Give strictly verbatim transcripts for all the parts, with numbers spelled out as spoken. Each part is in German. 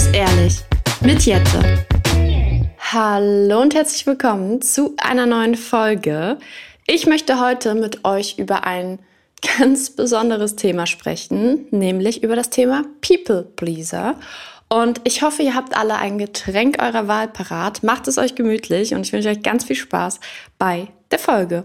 Raus ehrlich mit Jette. Hallo und herzlich willkommen zu einer neuen Folge. Ich möchte heute mit euch über ein ganz besonderes Thema sprechen, nämlich über das Thema People Pleaser. Und ich hoffe, ihr habt alle ein Getränk eurer Wahl parat. Macht es euch gemütlich und ich wünsche euch ganz viel Spaß bei der Folge.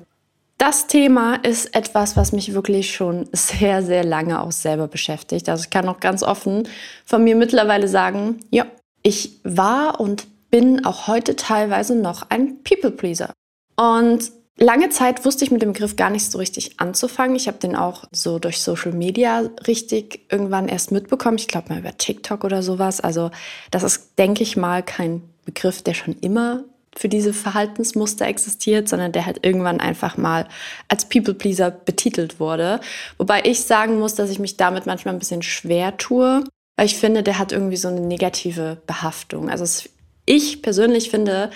Das Thema ist etwas, was mich wirklich schon sehr, sehr lange auch selber beschäftigt. Also ich kann auch ganz offen von mir mittlerweile sagen, ja, ich war und bin auch heute teilweise noch ein People-Pleaser. Und lange Zeit wusste ich mit dem Begriff gar nicht so richtig anzufangen. Ich habe den auch so durch Social Media richtig irgendwann erst mitbekommen. Ich glaube mal über TikTok oder sowas. Also das ist, denke ich mal, kein Begriff, der schon immer für diese Verhaltensmuster existiert, sondern der halt irgendwann einfach mal als People-Pleaser betitelt wurde. Wobei ich sagen muss, dass ich mich damit manchmal ein bisschen schwer tue, weil ich finde, der hat irgendwie so eine negative Behaftung. Also es, ich persönlich finde,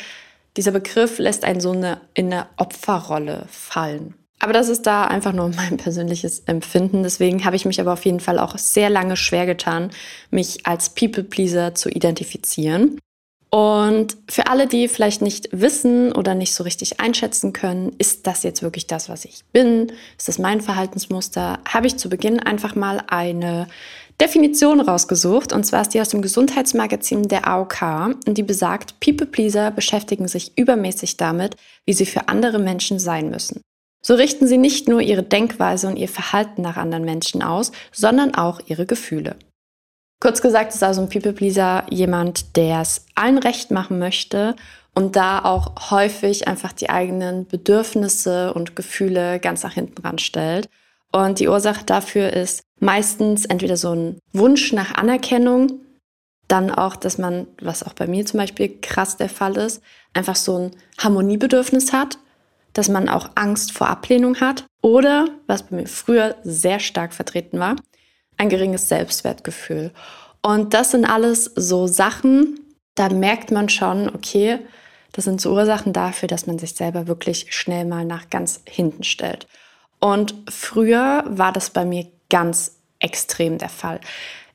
dieser Begriff lässt einen so eine, in eine Opferrolle fallen. Aber das ist da einfach nur mein persönliches Empfinden. Deswegen habe ich mich aber auf jeden Fall auch sehr lange schwer getan, mich als People-Pleaser zu identifizieren. Und für alle, die vielleicht nicht wissen oder nicht so richtig einschätzen können, ist das jetzt wirklich das, was ich bin? Ist das mein Verhaltensmuster? Habe ich zu Beginn einfach mal eine Definition rausgesucht. Und zwar ist die aus dem Gesundheitsmagazin der A O K. Und die besagt, People-Pleaser beschäftigen sich übermäßig damit, wie sie für andere Menschen sein müssen. So richten sie nicht nur ihre Denkweise und ihr Verhalten nach anderen Menschen aus, sondern auch ihre Gefühle. Kurz gesagt ist also ein People-Pleaser jemand, der es allen recht machen möchte und da auch häufig einfach die eigenen Bedürfnisse und Gefühle ganz nach hinten ranstellt. Und die Ursache dafür ist meistens entweder so ein Wunsch nach Anerkennung, dann auch, dass man, was auch bei mir zum Beispiel krass der Fall ist, einfach so ein Harmoniebedürfnis hat, dass man auch Angst vor Ablehnung hat oder, was bei mir früher sehr stark vertreten war, ein geringes Selbstwertgefühl. Und das sind alles so Sachen, da merkt man schon, okay, das sind so Ursachen dafür, dass man sich selber wirklich schnell mal nach ganz hinten stellt. Und früher war das bei mir ganz extrem der Fall.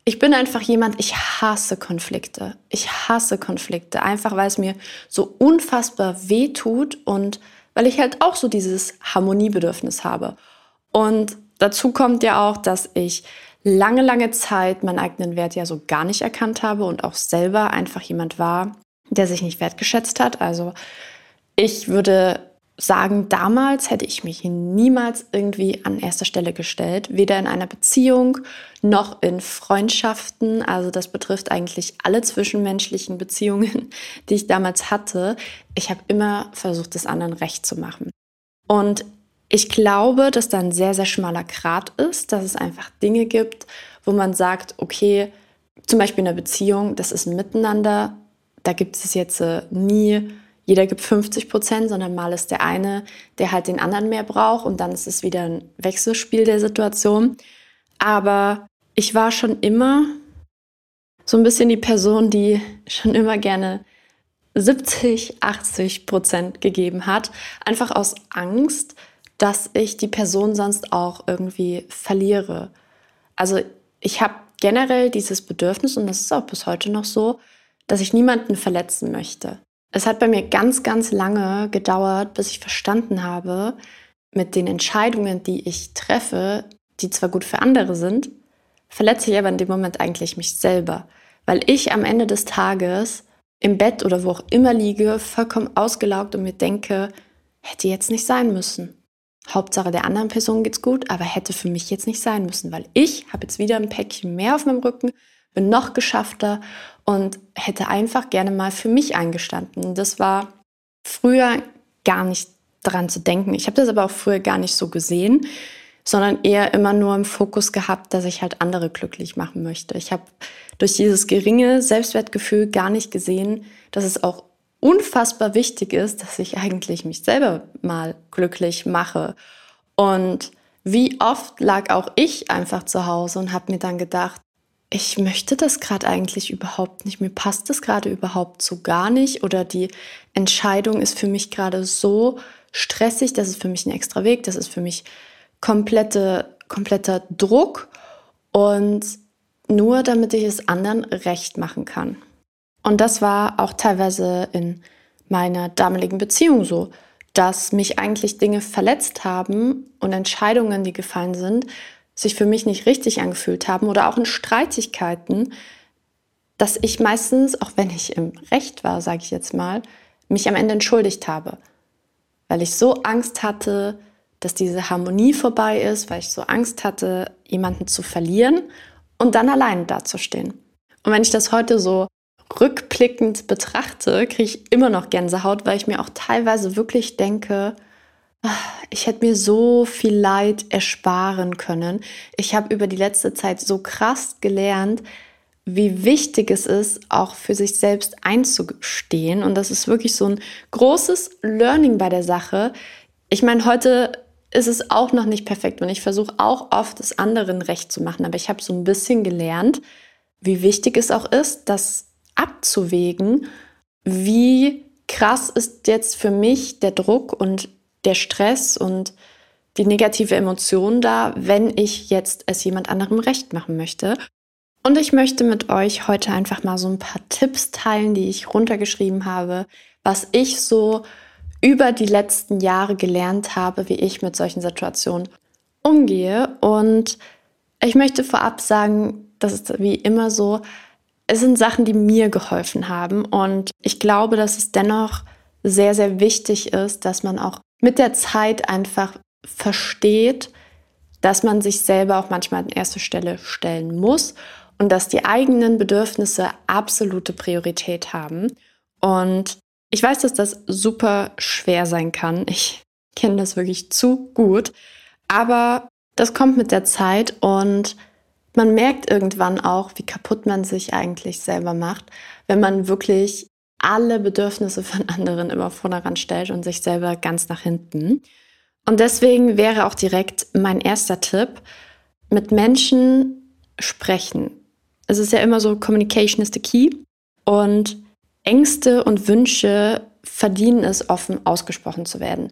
Ich bin einfach jemand, ich hasse Konflikte. Ich hasse Konflikte, einfach weil es mir so unfassbar weh tut und weil ich halt auch so dieses Harmoniebedürfnis habe. Und dazu kommt ja auch, dass ich lange, lange Zeit meinen eigenen Wert ja so gar nicht erkannt habe und auch selber einfach jemand war, der sich nicht wertgeschätzt hat. Also ich würde sagen, damals hätte ich mich niemals irgendwie an erster Stelle gestellt, weder in einer Beziehung noch in Freundschaften. Also das betrifft eigentlich alle zwischenmenschlichen Beziehungen, die ich damals hatte. Ich habe immer versucht, es anderen recht zu machen. Und ich glaube, dass da ein sehr, sehr schmaler Grat ist, dass es einfach Dinge gibt, wo man sagt, okay, zum Beispiel in einer Beziehung, das ist ein Miteinander, da gibt es jetzt äh, nie, jeder gibt fünfzig Prozent, sondern mal ist der eine, der halt den anderen mehr braucht und dann ist es wieder ein Wechselspiel der Situation. Aber ich war schon immer so ein bisschen die Person, die schon immer gerne siebzig, achtzig Prozent gegeben hat, einfach aus Angst, dass ich die Person sonst auch irgendwie verliere. Also ich habe generell dieses Bedürfnis, und das ist auch bis heute noch so, dass ich niemanden verletzen möchte. Es hat bei mir ganz, ganz lange gedauert, bis ich verstanden habe, mit den Entscheidungen, die ich treffe, die zwar gut für andere sind, verletze ich aber in dem Moment eigentlich mich selber, weil ich am Ende des Tages im Bett oder wo auch immer liege, vollkommen ausgelaugt und mir denke, hätte jetzt nicht sein müssen. Hauptsache der anderen Person geht's gut, aber hätte für mich jetzt nicht sein müssen, weil ich habe jetzt wieder ein Päckchen mehr auf meinem Rücken, bin noch geschaffter und hätte einfach gerne mal für mich eingestanden. Das war früher gar nicht dran zu denken. Ich habe das aber auch früher gar nicht so gesehen, sondern eher immer nur im Fokus gehabt, dass ich halt andere glücklich machen möchte. Ich habe durch dieses geringe Selbstwertgefühl gar nicht gesehen, dass es auch unfassbar wichtig ist, dass ich eigentlich mich selber mal glücklich mache. Und wie oft lag auch ich einfach zu Hause und habe mir dann gedacht, ich möchte das gerade eigentlich überhaupt nicht, mir passt das gerade überhaupt so gar nicht oder die Entscheidung ist für mich gerade so stressig, das ist für mich ein extra Weg, das ist für mich komplette, kompletter Druck und nur damit ich es anderen recht machen kann. Und das war auch teilweise in meiner damaligen Beziehung so, dass mich eigentlich Dinge verletzt haben und Entscheidungen, die gefallen sind, sich für mich nicht richtig angefühlt haben oder auch in Streitigkeiten, dass ich meistens, auch wenn ich im Recht war, sage ich jetzt mal, mich am Ende entschuldigt habe, weil ich so Angst hatte, dass diese Harmonie vorbei ist, weil ich so Angst hatte, jemanden zu verlieren und dann allein dazustehen. Und wenn ich das heute so rückblickend betrachte, kriege ich immer noch Gänsehaut, weil ich mir auch teilweise wirklich denke, ich hätte mir so viel Leid ersparen können. Ich habe über die letzte Zeit so krass gelernt, wie wichtig es ist, auch für sich selbst einzustehen. Und das ist wirklich so ein großes Learning bei der Sache. Ich meine, heute ist es auch noch nicht perfekt und ich versuche auch oft, es anderen recht zu machen. Aber ich habe so ein bisschen gelernt, wie wichtig es auch ist, das abzuwägen, wie krass ist jetzt für mich der Druck und der Stress und die negative Emotion da, wenn ich jetzt es jemand anderem recht machen möchte. Und ich möchte mit euch heute einfach mal so ein paar Tipps teilen, die ich runtergeschrieben habe, was ich so über die letzten Jahre gelernt habe, wie ich mit solchen Situationen umgehe. Und ich möchte vorab sagen, das ist wie immer so, es sind Sachen, die mir geholfen haben. Und ich glaube, dass es dennoch sehr, sehr wichtig ist, dass man auch mit der Zeit einfach versteht, dass man sich selber auch manchmal an erste Stelle stellen muss und dass die eigenen Bedürfnisse absolute Priorität haben. Und ich weiß, dass das super schwer sein kann. Ich kenne das wirklich zu gut. Aber das kommt mit der Zeit und man merkt irgendwann auch, wie kaputt man sich eigentlich selber macht, wenn man wirklich alle Bedürfnisse von anderen immer vorne ran stellt und sich selber ganz nach hinten. Und deswegen wäre auch direkt mein erster Tipp, mit Menschen sprechen. Es ist ja immer so, Communication is the key. Und Ängste und Wünsche verdienen es, offen ausgesprochen zu werden.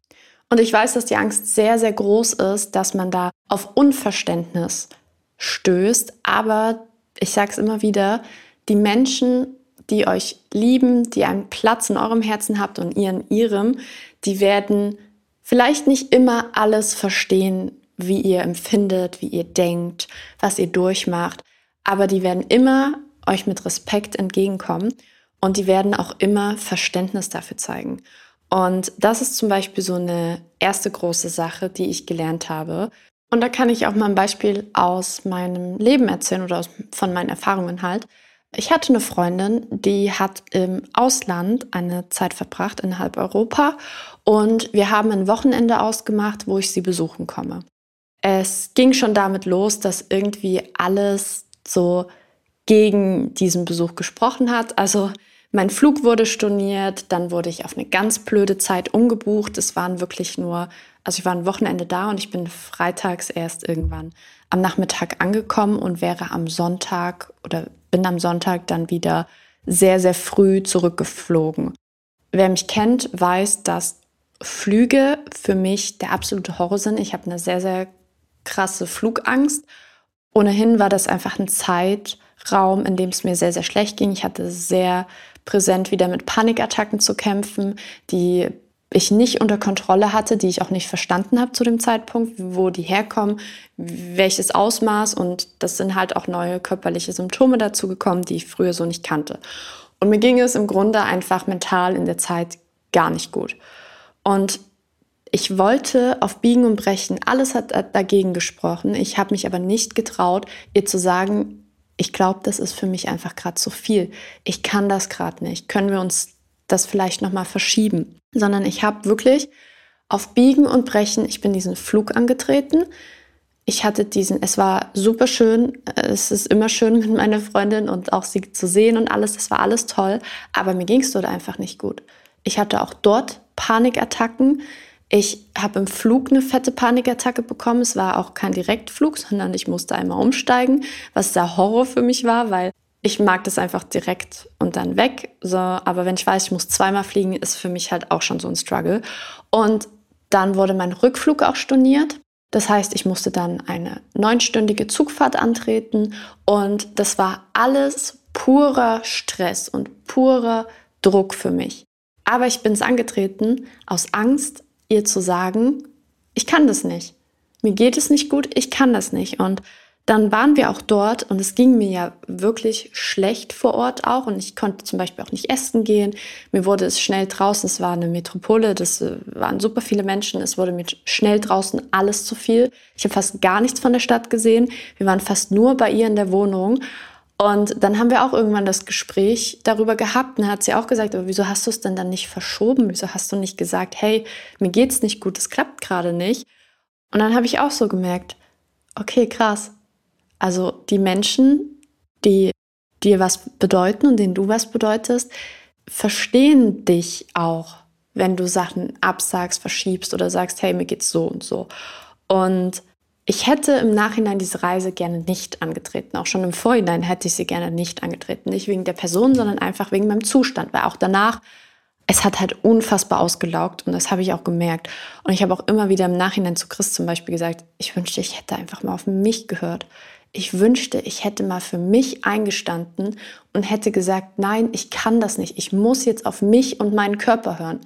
Und ich weiß, dass die Angst sehr, sehr groß ist, dass man da auf Unverständnis stößt. Aber ich sage es immer wieder, die Menschen, die euch lieben, die einen Platz in eurem Herzen habt und ihr in ihrem, die werden vielleicht nicht immer alles verstehen, wie ihr empfindet, wie ihr denkt, was ihr durchmacht, aber die werden immer euch mit Respekt entgegenkommen und die werden auch immer Verständnis dafür zeigen. Und das ist zum Beispiel so eine erste große Sache, die ich gelernt habe. Und da kann ich auch mal ein Beispiel aus meinem Leben erzählen oder aus, von meinen Erfahrungen halt. Ich hatte eine Freundin, die hat im Ausland eine Zeit verbracht, innerhalb Europa. Und wir haben ein Wochenende ausgemacht, wo ich sie besuchen komme. Es ging schon damit los, dass irgendwie alles so gegen diesen Besuch gesprochen hat. Also mein Flug wurde storniert, dann wurde ich auf eine ganz blöde Zeit umgebucht. Es waren wirklich nur, also ich war ein Wochenende da und ich bin freitags erst irgendwann am Nachmittag angekommen und wäre am Sonntag oder... bin am Sonntag dann wieder sehr, sehr früh zurückgeflogen. Wer mich kennt, weiß, dass Flüge für mich der absolute Horror sind. Ich habe eine sehr, sehr krasse Flugangst. Ohnehin war das einfach ein Zeitraum, in dem es mir sehr, sehr schlecht ging. Ich hatte sehr präsent wieder mit Panikattacken zu kämpfen, die ich nicht unter Kontrolle hatte, die ich auch nicht verstanden habe zu dem Zeitpunkt, wo die herkommen, welches Ausmaß, und das sind halt auch neue körperliche Symptome dazu gekommen, die ich früher so nicht kannte. Und mir ging es im Grunde einfach mental in der Zeit gar nicht gut. Und ich wollte auf Biegen und Brechen, alles hat dagegen gesprochen, ich habe mich aber nicht getraut, ihr zu sagen, ich glaube, das ist für mich einfach gerade zu viel, ich kann das gerade nicht, können wir uns das vielleicht nochmal verschieben, sondern ich habe wirklich auf Biegen und Brechen, ich bin diesen Flug angetreten, ich hatte diesen, es war super schön, es ist immer schön mit meiner Freundin und auch sie zu sehen und alles, das war alles toll, aber mir ging es dort einfach nicht gut. Ich hatte auch dort Panikattacken, ich habe im Flug eine fette Panikattacke bekommen, es war auch kein Direktflug, sondern ich musste einmal umsteigen, was der Horror für mich war, weil ich mag das einfach direkt und dann weg. So, aber wenn ich weiß, ich muss zweimal fliegen, ist für mich halt auch schon so ein Struggle. Und dann wurde mein Rückflug auch storniert. Das heißt, ich musste dann eine neunstündige Zugfahrt antreten und das war alles purer Stress und purer Druck für mich. Aber ich bin es angetreten, aus Angst, ihr zu sagen, ich kann das nicht. Mir geht es nicht gut, ich kann das nicht. Und dann waren wir auch dort und es ging mir ja wirklich schlecht vor Ort auch und ich konnte zum Beispiel auch nicht essen gehen. Mir wurde es schnell draußen, es war eine Metropole, das waren super viele Menschen, es wurde mir schnell draußen alles zu viel. Ich habe fast gar nichts von der Stadt gesehen, wir waren fast nur bei ihr in der Wohnung. Und dann haben wir auch irgendwann das Gespräch darüber gehabt und dann hat sie auch gesagt, aber wieso hast du es denn dann nicht verschoben? Wieso hast du nicht gesagt, hey, mir geht's nicht gut, es klappt gerade nicht? Und dann habe ich auch so gemerkt, okay, krass. Also die Menschen, die dir was bedeuten und denen du was bedeutest, verstehen dich auch, wenn du Sachen absagst, verschiebst oder sagst, hey, mir geht's so und so. Und ich hätte im Nachhinein diese Reise gerne nicht angetreten. Auch schon im Vorhinein hätte ich sie gerne nicht angetreten. Nicht wegen der Person, sondern einfach wegen meinem Zustand. Weil auch danach, es hat halt unfassbar ausgelaugt und das habe ich auch gemerkt. Und ich habe auch immer wieder im Nachhinein zu Chris zum Beispiel gesagt, ich wünschte, ich hätte einfach mal auf mich gehört. Ich wünschte, ich hätte mal für mich eingestanden und hätte gesagt, nein, ich kann das nicht. Ich muss jetzt auf mich und meinen Körper hören.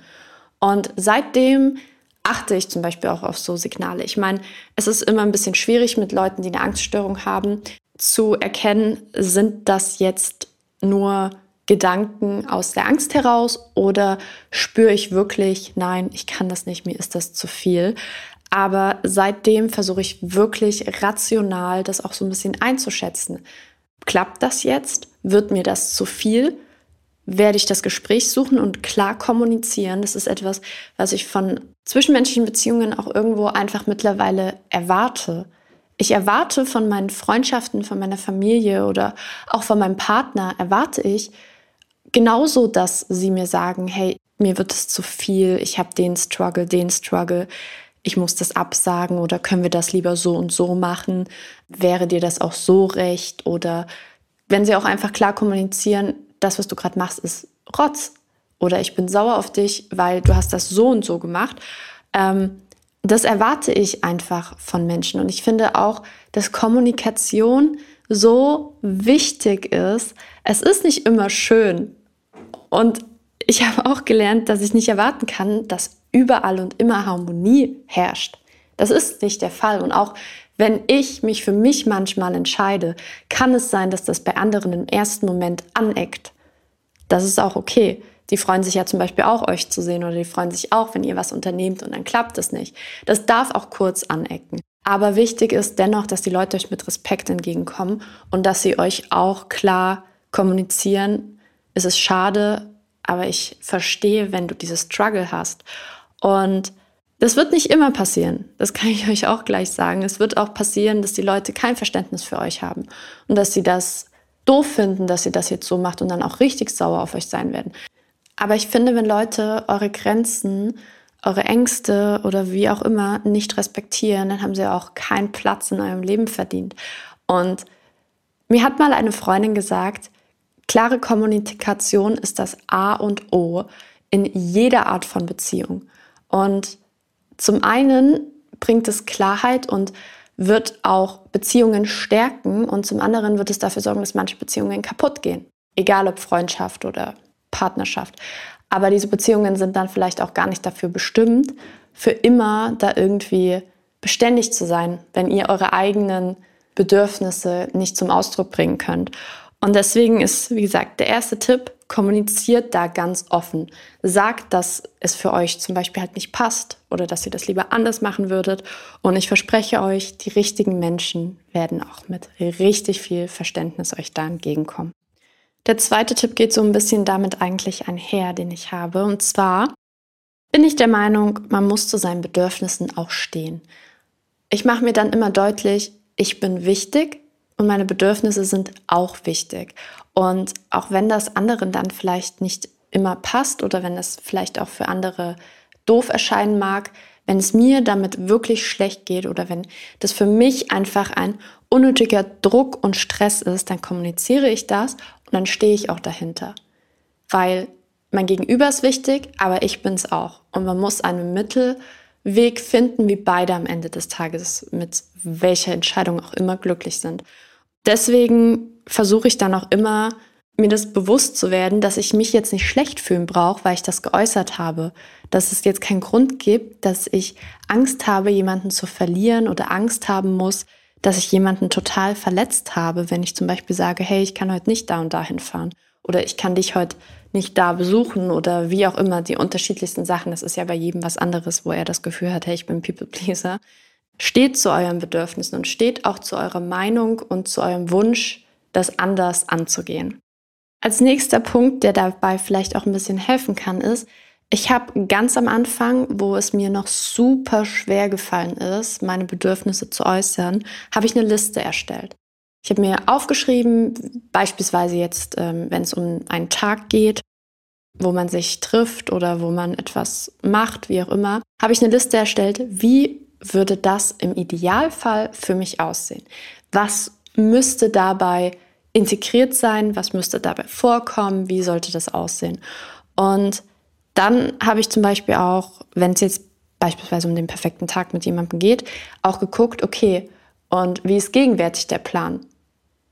Und seitdem achte ich zum Beispiel auch auf so Signale. Ich meine, es ist immer ein bisschen schwierig mit Leuten, die eine Angststörung haben, zu erkennen, sind das jetzt nur Gedanken aus der Angst heraus oder spüre ich wirklich, nein, ich kann das nicht, mir ist das zu viel. Aber seitdem versuche ich wirklich rational, das auch so ein bisschen einzuschätzen. Klappt das jetzt? Wird mir das zu viel? Werde ich das Gespräch suchen und klar kommunizieren. Das ist etwas, was ich von zwischenmenschlichen Beziehungen auch irgendwo einfach mittlerweile erwarte. Ich erwarte von meinen Freundschaften, von meiner Familie oder auch von meinem Partner, erwarte ich genauso, dass sie mir sagen, hey, mir wird es zu viel, ich habe den Struggle, den Struggle, ich muss das absagen oder können wir das lieber so und so machen? Wäre dir das auch so recht? Oder wenn sie auch einfach klar kommunizieren, das, was du gerade machst, ist Rotz. Oder ich bin sauer auf dich, weil du hast das so und so gemacht. Ähm, das erwarte ich einfach von Menschen. Und ich finde auch, dass Kommunikation so wichtig ist. Es ist nicht immer schön. Und ich habe auch gelernt, dass ich nicht erwarten kann, dass überall und immer Harmonie herrscht. Das ist nicht der Fall. Und auch wenn ich mich für mich manchmal entscheide, kann es sein, dass das bei anderen im ersten Moment aneckt. Das ist auch okay. Die freuen sich ja zum Beispiel auch, euch zu sehen, oder die freuen sich auch, wenn ihr was unternehmt und dann klappt es nicht. Das darf auch kurz anecken. Aber wichtig ist dennoch, dass die Leute euch mit Respekt entgegenkommen und dass sie euch auch klar kommunizieren. Es ist schade, aber ich verstehe, wenn du dieses Struggle hast. Und das wird nicht immer passieren, das kann ich euch auch gleich sagen. Es wird auch passieren, dass die Leute kein Verständnis für euch haben und dass sie das doof finden, dass ihr das jetzt so macht und dann auch richtig sauer auf euch sein werden. Aber ich finde, wenn Leute eure Grenzen, eure Ängste oder wie auch immer nicht respektieren, dann haben sie auch keinen Platz in eurem Leben verdient. Und mir hat mal eine Freundin gesagt, klare Kommunikation ist das A und O in jeder Art von Beziehung. Und zum einen bringt es Klarheit und wird auch Beziehungen stärken und zum anderen wird es dafür sorgen, dass manche Beziehungen kaputt gehen. Egal ob Freundschaft oder Partnerschaft. Aber diese Beziehungen sind dann vielleicht auch gar nicht dafür bestimmt, für immer da irgendwie beständig zu sein, wenn ihr eure eigenen Bedürfnisse nicht zum Ausdruck bringen könnt. Und deswegen ist, wie gesagt, der erste Tipp, kommuniziert da ganz offen. Sagt, dass es für euch zum Beispiel halt nicht passt oder dass ihr das lieber anders machen würdet. Und ich verspreche euch, die richtigen Menschen werden auch mit richtig viel Verständnis euch da entgegenkommen. Der zweite Tipp geht so ein bisschen damit eigentlich einher, den ich habe. Und zwar bin ich der Meinung, man muss zu seinen Bedürfnissen auch stehen. Ich mache mir dann immer deutlich, ich bin wichtig, und meine Bedürfnisse sind auch wichtig. Und auch wenn das anderen dann vielleicht nicht immer passt oder wenn das vielleicht auch für andere doof erscheinen mag, wenn es mir damit wirklich schlecht geht oder wenn das für mich einfach ein unnötiger Druck und Stress ist, dann kommuniziere ich das und dann stehe ich auch dahinter. Weil mein Gegenüber ist wichtig, aber ich bin es auch. Und man muss eine Mittel Weg finden, wie beide am Ende des Tages mit welcher Entscheidung auch immer glücklich sind. Deswegen versuche ich dann auch immer, mir das bewusst zu werden, dass ich mich jetzt nicht schlecht fühlen brauche, weil ich das geäußert habe. Dass es jetzt keinen Grund gibt, dass ich Angst habe, jemanden zu verlieren oder Angst haben muss, dass ich jemanden total verletzt habe, wenn ich zum Beispiel sage, hey, ich kann heute nicht da und da hinfahren oder ich kann dich heute nicht da besuchen oder wie auch immer, die unterschiedlichsten Sachen. Das ist ja bei jedem was anderes, wo er das Gefühl hat, hey, ich bin People Pleaser. Steht zu euren Bedürfnissen und steht auch zu eurer Meinung und zu eurem Wunsch, das anders anzugehen. Als nächster Punkt, der dabei vielleicht auch ein bisschen helfen kann, ist, ich habe ganz am Anfang, wo es mir noch super schwer gefallen ist, meine Bedürfnisse zu äußern, habe ich eine Liste erstellt. Ich habe mir aufgeschrieben, beispielsweise jetzt, wenn es um einen Tag geht, wo man sich trifft oder wo man etwas macht, wie auch immer, habe ich eine Liste erstellt, wie würde das im Idealfall für mich aussehen? Was müsste dabei integriert sein? Was müsste dabei vorkommen? Wie sollte das aussehen? Und dann habe ich zum Beispiel auch, wenn es jetzt beispielsweise um den perfekten Tag mit jemandem geht, auch geguckt, okay, und wie ist gegenwärtig der Plan?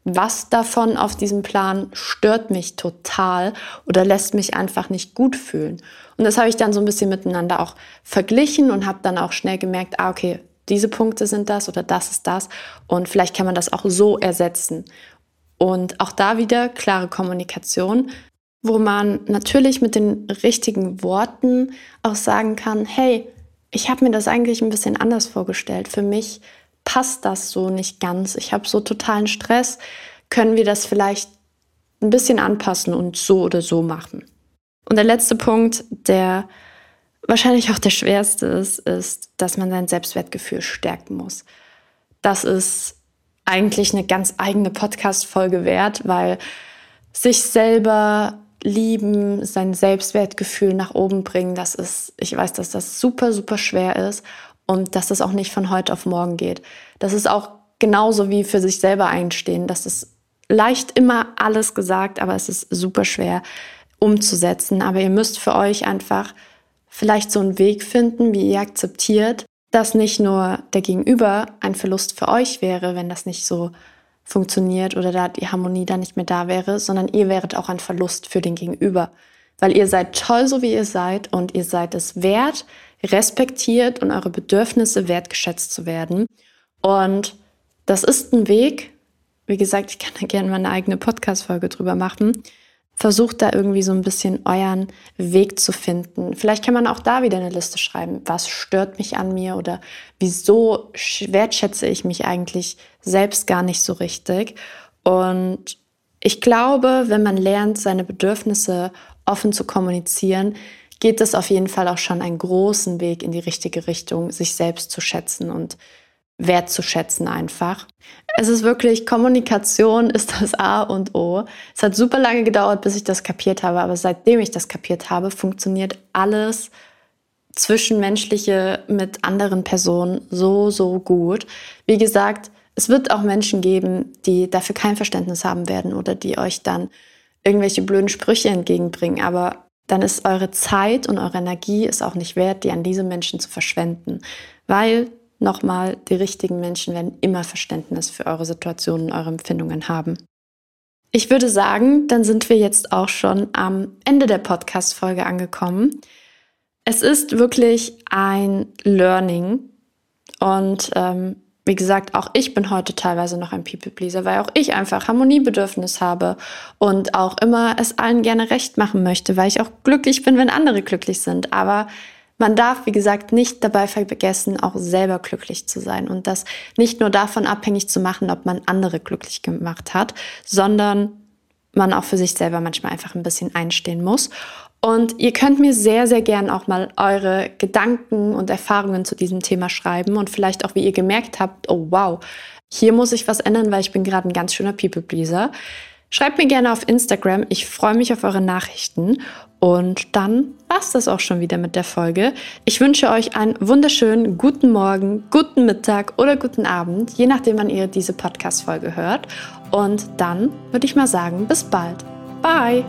Was davon auf diesem Plan stört mich total oder lässt mich einfach nicht gut fühlen? Und das habe ich dann so ein bisschen miteinander auch verglichen und habe dann auch schnell gemerkt, ah, okay, diese Punkte sind das oder das ist das und vielleicht kann man das auch so ersetzen. Und auch da wieder klare Kommunikation, wo man natürlich mit den richtigen Worten auch sagen kann, hey, ich habe mir das eigentlich ein bisschen anders vorgestellt. Für mich passt das so nicht ganz. Ich habe so totalen Stress. Können wir das vielleicht ein bisschen anpassen und so oder so machen? Und der letzte Punkt, der wahrscheinlich auch der schwerste ist, ist, dass man sein Selbstwertgefühl stärken muss. Das ist eigentlich eine ganz eigene Podcast-Folge wert, weil sich selber lieben, sein Selbstwertgefühl nach oben bringen, das ist, ich weiß, dass das super, super schwer ist. Und dass das auch nicht von heute auf morgen geht. Das ist auch genauso wie für sich selber einstehen. Das ist leicht immer alles gesagt, aber es ist super schwer umzusetzen. Aber ihr müsst für euch einfach vielleicht so einen Weg finden, wie ihr akzeptiert, dass nicht nur der Gegenüber ein Verlust für euch wäre, wenn das nicht so funktioniert oder da die Harmonie dann nicht mehr da wäre, sondern ihr wäret auch ein Verlust für den Gegenüber. Weil ihr seid toll, so wie ihr seid und ihr seid es wert, respektiert und eure Bedürfnisse wertgeschätzt zu werden. Und das ist ein Weg, wie gesagt, ich kann da gerne mal eine eigene Podcast-Folge drüber machen. Versucht da irgendwie so ein bisschen euren Weg zu finden. Vielleicht kann man auch da wieder eine Liste schreiben, was stört mich an mir oder wieso wertschätze ich mich eigentlich selbst gar nicht so richtig. Und ich glaube, wenn man lernt, seine Bedürfnisse offen zu kommunizieren, geht es auf jeden Fall auch schon einen großen Weg in die richtige Richtung, sich selbst zu schätzen und wertzuschätzen einfach. Es ist wirklich, Kommunikation ist das A und O. Es hat super lange gedauert, bis ich das kapiert habe, aber seitdem ich das kapiert habe, funktioniert alles Zwischenmenschliche mit anderen Personen so, so gut. Wie gesagt, es wird auch Menschen geben, die dafür kein Verständnis haben werden oder die euch dann irgendwelche blöden Sprüche entgegenbringen, aber dann ist eure Zeit und eure Energie ist auch nicht wert, die an diese Menschen zu verschwenden. Weil, nochmal, die richtigen Menschen werden immer Verständnis für eure Situationen und eure Empfindungen haben. Ich würde sagen, dann sind wir jetzt auch schon am Ende der Podcast-Folge angekommen. Es ist wirklich ein Learning und ähm, wie gesagt, auch ich bin heute teilweise noch ein People-Pleaser, weil auch ich einfach Harmoniebedürfnis habe und auch immer es allen gerne recht machen möchte, weil ich auch glücklich bin, wenn andere glücklich sind. Aber man darf, wie gesagt, nicht dabei vergessen, auch selber glücklich zu sein und das nicht nur davon abhängig zu machen, ob man andere glücklich gemacht hat, sondern man auch für sich selber manchmal einfach ein bisschen einstehen muss. Und ihr könnt mir sehr, sehr gern auch mal eure Gedanken und Erfahrungen zu diesem Thema schreiben und vielleicht auch, wie ihr gemerkt habt, oh wow, hier muss ich was ändern, weil ich bin gerade ein ganz schöner People-Pleaser. Schreibt mir gerne auf Instagram, ich freue mich auf eure Nachrichten und dann war's das auch schon wieder mit der Folge. Ich wünsche euch einen wunderschönen guten Morgen, guten Mittag oder guten Abend, je nachdem wann ihr diese Podcast-Folge hört und dann würde ich mal sagen, bis bald. Bye!